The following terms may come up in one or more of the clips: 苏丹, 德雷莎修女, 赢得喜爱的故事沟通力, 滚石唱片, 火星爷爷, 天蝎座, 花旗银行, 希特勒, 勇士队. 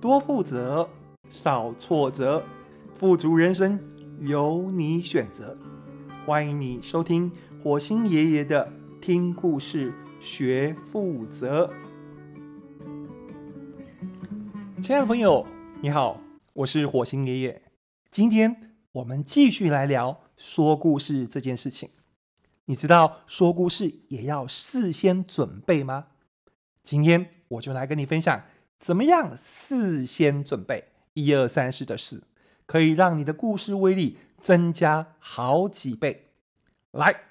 多负责，少挫折，富足人生由你选择。欢迎你收听火星爷爷的听故事学负责。亲爱的朋友，你好，我是火星爷爷。今天我们继续来聊说故事这件事情。你知道说故事也要事先准备吗？今天我就来跟你分享怎么样事先准备1、2、3、4的事，可以让你的故事威力增加好几倍。来，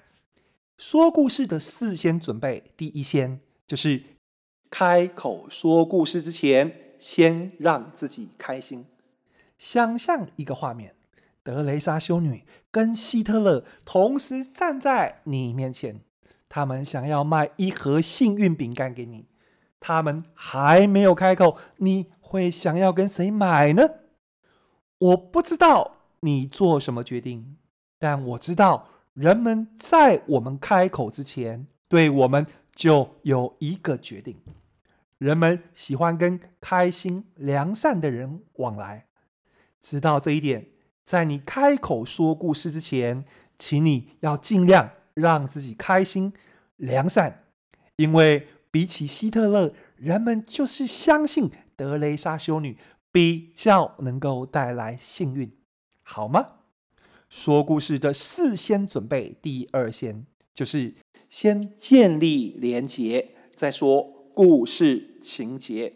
说故事的事先准备，第一先就是开口说故事之前，先让自己开心。想象一个画面，德雷莎修女跟希特勒同时站在你面前，他们想要卖1盒幸运饼干给你。他们还没有开口，你会想要跟谁买呢？我不知道你做什么决定，但我知道人们在我们开口之前，对我们就有一个决定。人们喜欢跟开心、良善的人往来。知道这一点，在你开口说故事之前，请你要尽量让自己开心、良善，因为比起希特勒，人们就是相信德雷莎修女比较能够带来幸运，好吗？说故事的事先准备，第二先就是先建立连结，再说故事情节。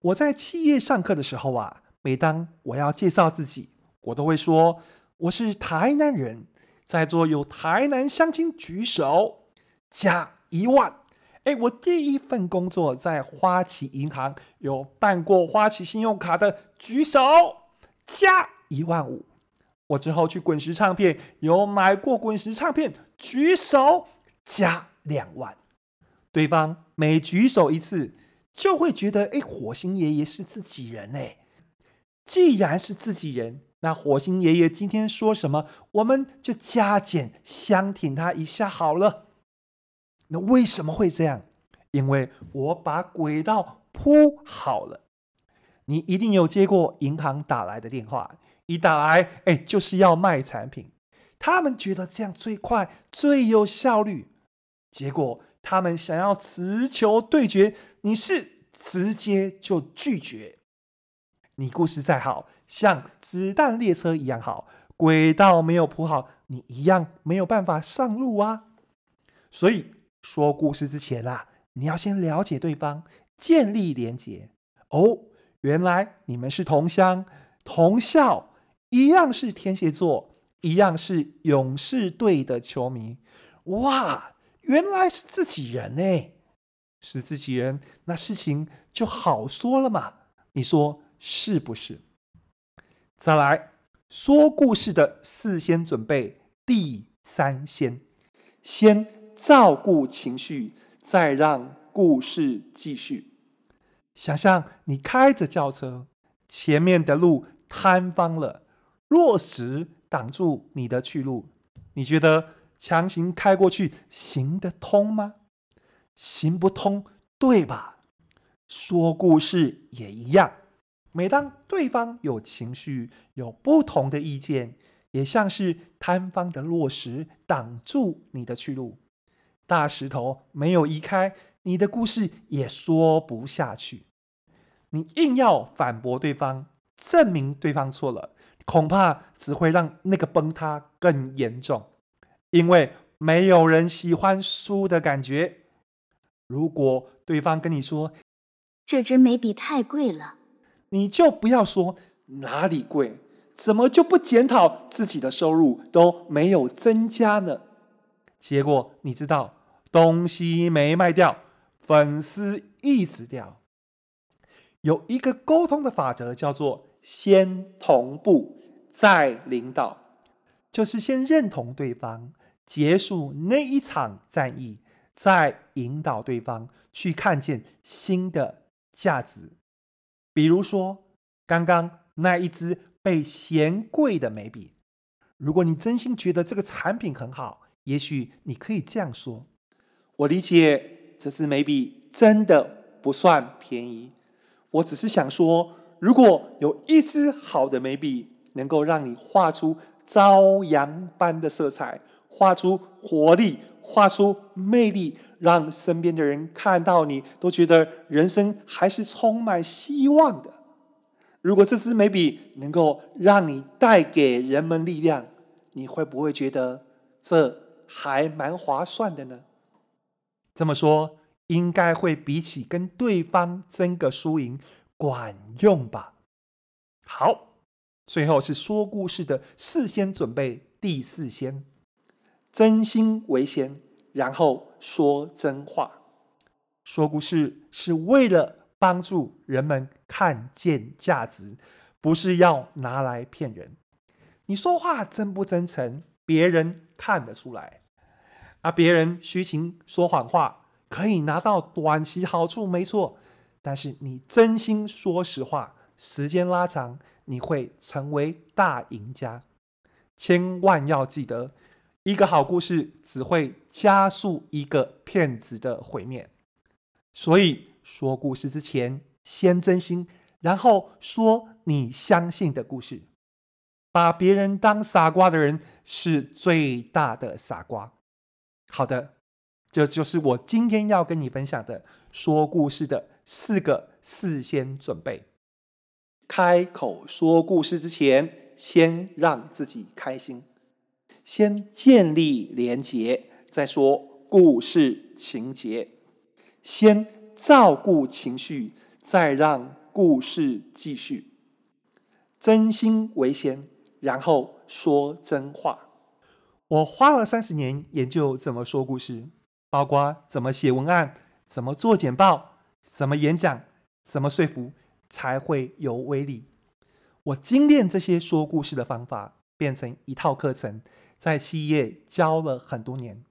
我在企业上课的时候啊，每当我要介绍自己，我都会说我是台南人，在座有台南乡亲举手，加1万。我第一份工作在花旗银行，有办过花旗信用卡的举手，加15000。我之后去滚石唱片，有买过滚石唱片，举手，加2万。对方每举手一次，就会觉得火星爷爷是自己人。既然是自己人，那火星爷爷今天说什么，我们就加减相挺他一下好了。那为什么会这样？因为我把轨道铺好了。你一定有接过银行打来的电话，一打来，就是要卖产品。他们觉得这样最快、最有效率。结果他们想要直球对决，你是直接就拒绝。你故事再好，像子弹列车一样好，轨道没有铺好，你一样没有办法上路啊。所以说故事之前，你要先了解对方，建立连结。原来你们是同乡同校，一样是天蝎座，一样是勇士队的球迷。哇，原来是自己人，是自己人，那事情就好说了嘛，你说是不是？再来，说故事的事先准备，第三先照顾情绪，再让故事继续。想象你开着轿车，前面的路坍方了，落石挡住你的去路，你觉得强行开过去行得通吗？行不通，对吧？说故事也一样，每当对方有情绪，有不同的意见，也像是坍方的落石挡住你的去路，大石头没有移开，你的故事也说不下去。你硬要反驳对方，证明对方错了，恐怕只会让那个崩塌更严重，因为没有人喜欢输的感觉。如果对方跟你说这支眉笔太贵了，你就不要说哪里贵，怎么就不检讨自己的收入都没有增加呢？结果你知道，东西没卖掉，粉丝一直掉。有一个沟通的法则叫做先同步再领导，就是先认同对方，结束那一场战役，再引导对方去看见新的价值。比如说刚刚那一支被嫌贵的眉笔，如果你真心觉得这个产品很好，也许你可以这样说，我理解这支眉笔真的不算便宜，我只是想说，如果有一支好的眉笔，能够让你画出朝阳般的色彩，画出活力，画出魅力，让身边的人看到你都觉得人生还是充满希望的。如果这支眉笔能够让你带给人们力量，你会不会觉得这还蛮划算的呢？这么说应该会比起跟对方争个输赢管用吧。好，最后是说故事的事先准备，第四先，真心为先，然后说真话。说故事是为了帮助人们看见价值，不是要拿来骗人。你说话真不真诚，别人看得出来。别人虚情说谎话，可以拿到短期好处，没错。但是你真心说实话，时间拉长，你会成为大赢家。千万要记得，一个好故事只会加速一个骗子的毁灭。所以说故事之前，先真心，然后说你相信的故事。把别人当傻瓜的人是最大的傻瓜。好的，这就是我今天要跟你分享的说故事的四个事先准备。开口说故事之前，先让自己开心，先建立连结，再说故事情节，先照顾情绪，再让故事继续。真心为先，然后说真话。我花了30年研究怎么说故事，包括怎么写文案，怎么做简报，怎么演讲，怎么说服才会有威力。我精炼这些说故事的方法，变成一套课程，在企业教了很多年。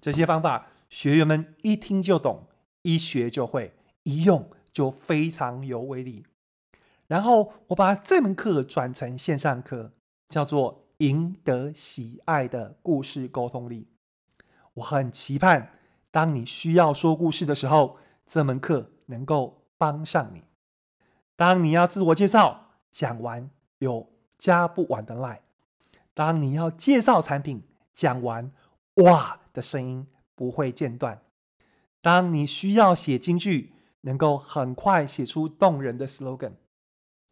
这些方法学员们一听就懂，一学就会，一用就非常有威力。然后我把这门课转成线上课，叫做赢得喜爱的故事沟通力。我很期盼，当你需要说故事的时候，这门课能够帮上你。当你要自我介绍，讲完有加不完的 line； 当你要介绍产品，讲完哇的声音不会间断。当你需要写金句，能够很快写出动人的 slogan。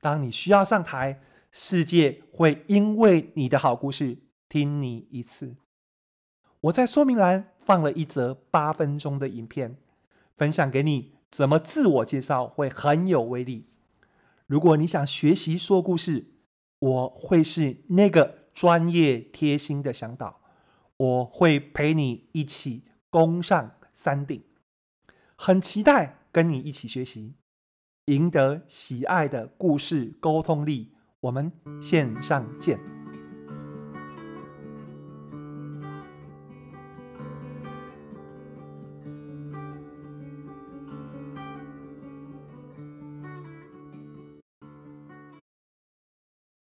当你需要上台，世界会因为你的好故事听你一次。我在说明栏放了一则8分钟的影片，分享给你怎么自我介绍会很有威力。如果你想学习说故事，我会是那个专业贴心的向导，我会陪你一起攻上山顶。很期待跟你一起学习赢得喜爱的故事沟通力。我们线上见。